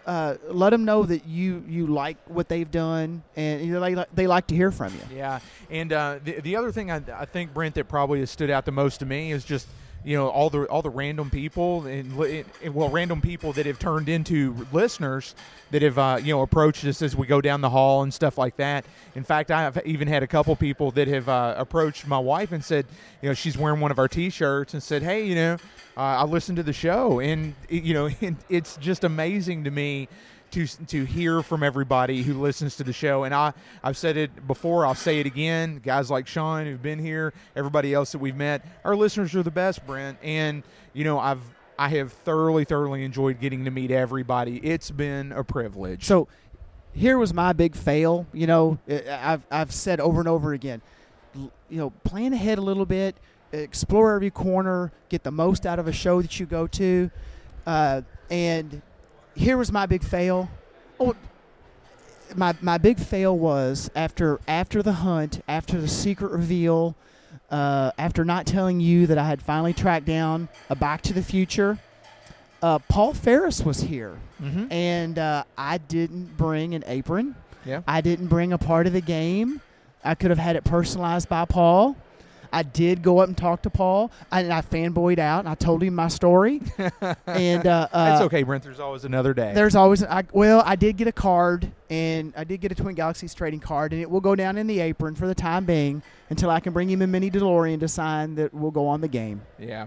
Let them know that you like what they've done, and you know, they like to hear from you. Yeah, and the other thing I think, Brent, that probably has stood out the most to me is just, you know, all the random people random people that have turned into listeners that have approached us as we go down the hall and stuff like that. In fact, I've even had a couple people that have approached my wife and said, you know, she's wearing one of our T-shirts and said, hey, you know, I listened to the show, and you know, it's just amazing to me to hear from everybody who listens to the show. And I've said it before, I'll say it again, guys like Sean who've been here, everybody else that we've met, our listeners are the best, Brent. And you know, I have thoroughly enjoyed getting to meet everybody. It's been a privilege. So here was my big fail. You know, I've said over and over again, you know, plan ahead a little bit, explore every corner, get the most out of a show that you go to, and here was my big fail. Oh, my big fail was after the hunt, after the secret reveal, after not telling you that I had finally tracked down a Back to the Future, Paul Ferris was here. Mm-hmm. And I didn't bring an apron. Yeah. I didn't bring a part of the game. I could have had it personalized by Paul. I did go up and talk to Paul, and I fanboyed out, and I told him my story. And that's okay, Brent. There's always another day. There's always I did get a card, and I did get a Twin Galaxies trading card, and it will go down in the apron for the time being until I can bring him a mini DeLorean to sign that will go on the game. Yeah.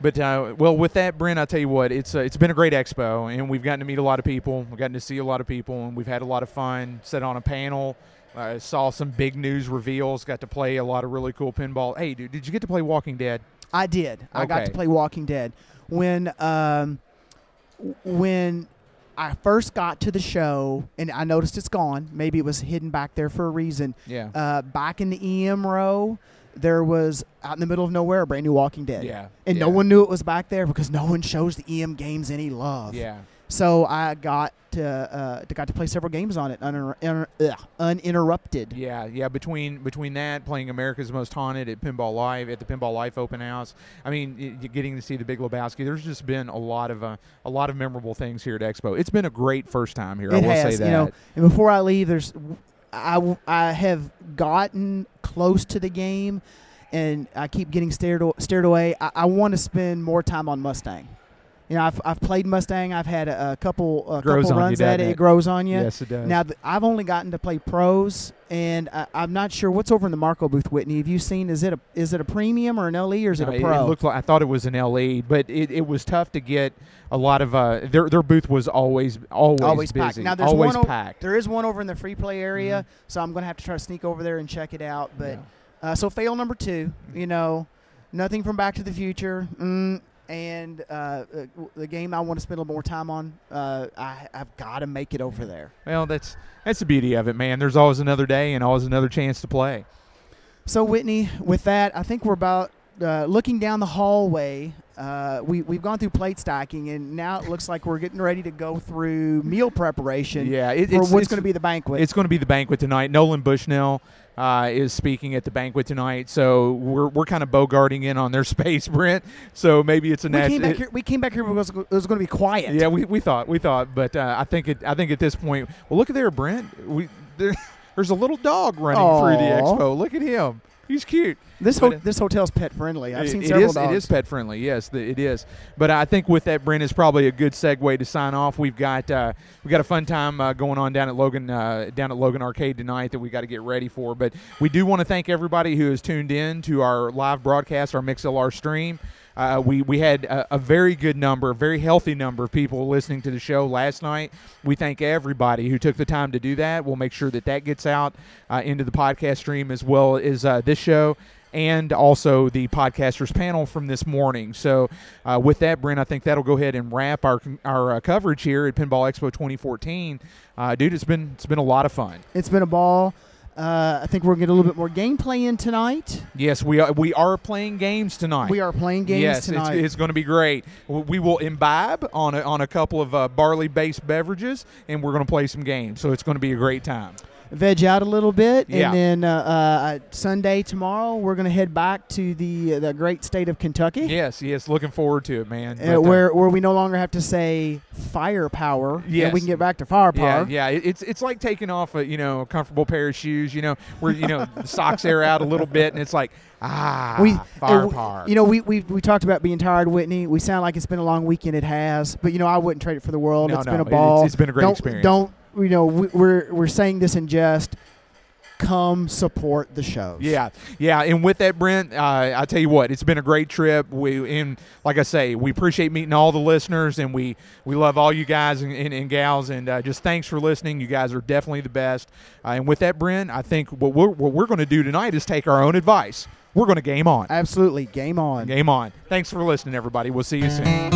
But, well, with that, Brent, I'll tell you what, it's been a great expo, and we've gotten to meet a lot of people. We've gotten to see a lot of people, and we've had a lot of fun, sat on a panel. I saw some big news reveals, got to play a lot of really cool pinball. Hey, dude, did you get to play Walking Dead? I did. Okay. I got to play Walking Dead. When I first got to the show, and I noticed it's gone. Maybe it was hidden back there for a reason. Yeah. Back in the EM row, there was, out in the middle of nowhere, a brand new Walking Dead. Yeah. And no one knew it was back there because no one shows the EM games any love. Yeah. So I got to play several games on it uninterrupted. Yeah. Between that, playing America's Most Haunted at Pinball Live, at the Pinball Life Open House. I mean, getting to see the Big Lebowski. There's just been a lot of memorable things here at Expo. It's been a great first time here. I will say that. You know, and before I leave, I have gotten close to the game, and I keep getting stared away. I want to spend more time on Mustang. You know, I've played Mustang. I've had a couple runs at it. It grows on you. Yes, it does. Now, I've only gotten to play pros, and I'm not sure what's over in the Marco booth. Whitney, have you seen? Is it a premium or an LE, or is it a pro? It looked like, I thought it was an LE, but it was tough to get a lot of. Their booth was always busy. Packed. Now, there's always one packed. There is one over in the free play area, mm-hmm. So I'm going to have to try to sneak over there and check it out. But so fail number 2. You know, nothing from Back to the Future. And the game I want to spend a little more time on, I've got to make it over there. Well, that's the beauty of it, man. There's always another day and always another chance to play. So, Whitney, with that, I think we're about looking down the hallway. We've gone through plate stacking, and now it looks like we're getting ready to go through meal preparation for what's going to be the banquet. It's going to be the banquet tonight. Nolan Bushnell is speaking at the banquet tonight, so we're kind of bogarting in on their space, Brent. So maybe it's a natural. We came back here because it was going to be quiet. Yeah, we thought, but I think at this point, well, look at there, Brent. There's a little dog running through the expo. Look at him. He's cute. This hotel's pet friendly. I've seen several dogs. It is pet friendly. Yes, it is. But I think with that, Brent, is probably a good segue to sign off. We've got a fun time going on down at Logan Arcade tonight that we got to get ready for. But we do want to thank everybody who has tuned in to our live broadcast, our MixLR stream. We had a very good number, a very healthy number of people listening to the show last night. We thank everybody who took the time to do that. We'll make sure that gets out into the podcast stream as well as this show. And also the podcasters panel from this morning. So with that, Brent, I think that'll go ahead and wrap our coverage here at Pinball Expo 2014. Dude, it's been a lot of fun. It's been a ball. I think we're going to get a little bit more gameplay in tonight. Yes, we are playing games tonight. We are playing games tonight. It's going to be great. We will imbibe on a couple of barley-based beverages, and we're going to play some games. So it's going to be a great time. Veg out a little bit, yeah. And then Sunday tomorrow we're going to head back to the great state of Kentucky. Yes, looking forward to it, man. Where we no longer have to say firepower. Yes, we can get back to firepower. Yeah. It's like taking off a comfortable pair of shoes. The socks air out a little bit, and it's like firepower. We talked about being tired, Whitney. We sound like it's been a long weekend. It has, but I wouldn't trade it for the world. No, been a ball. It's been a great experience. We're saying this in jest. Come support the shows. Yeah. And with that, Brent, I tell you what, it's been a great trip. Like I say, we appreciate meeting all the listeners, and we love all you guys and gals. And just thanks for listening. You guys are definitely the best. And with that, Brent, I think what we're going to do tonight is take our own advice. We're going to game on. Absolutely, game on. Game on. Thanks for listening, everybody. We'll see you soon.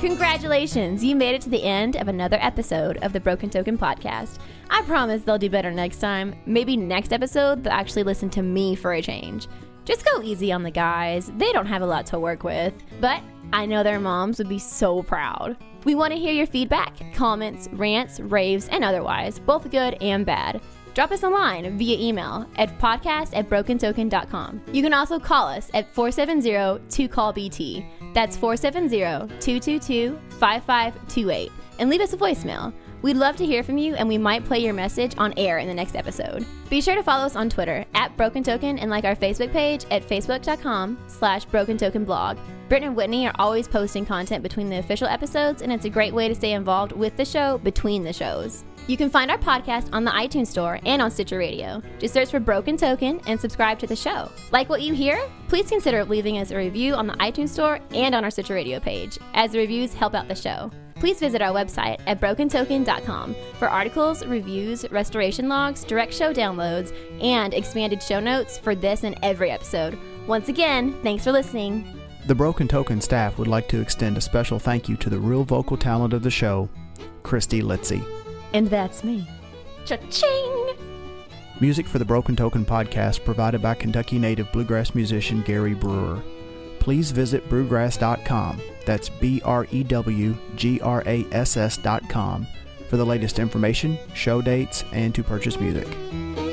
Congratulations, you made it to the end of another episode of the Broken Token Podcast. I promise they'll do better next time. Maybe next episode, they'll actually listen to me for a change. Just go easy on the guys. They don't have a lot to work with, but I know their moms would be so proud. We want to hear your feedback, comments, rants, raves, and otherwise, both good and bad. Drop us a line via email at podcast@brokentoken.com. You can also call us at 470-2CALL-BT. That's 470-222-5528. And leave us a voicemail. We'd love to hear from you, and we might play your message on air in the next episode. Be sure to follow us on Twitter @BrokenToken and like our Facebook page at facebook.com/BrokenTokenblog. Britt and Whitney are always posting content between the official episodes, and it's a great way to stay involved with the show between the shows. You can find our podcast on the iTunes Store and on Stitcher Radio. Just search for Broken Token and subscribe to the show. Like what you hear? Please consider leaving us a review on the iTunes Store and on our Stitcher Radio page, as the reviews help out the show. Please visit our website at brokentoken.com for articles, reviews, restoration logs, direct show downloads, and expanded show notes for this and every episode. Once again, thanks for listening. The Broken Token staff would like to extend a special thank you to the real vocal talent of the show, Christy Litzy. And that's me. Cha-ching! Music for the Broken Token podcast provided by Kentucky native bluegrass musician Gary Brewer. Please visit brewgrass.com. That's BREWGRASS.com for the latest information, show dates, and to purchase music.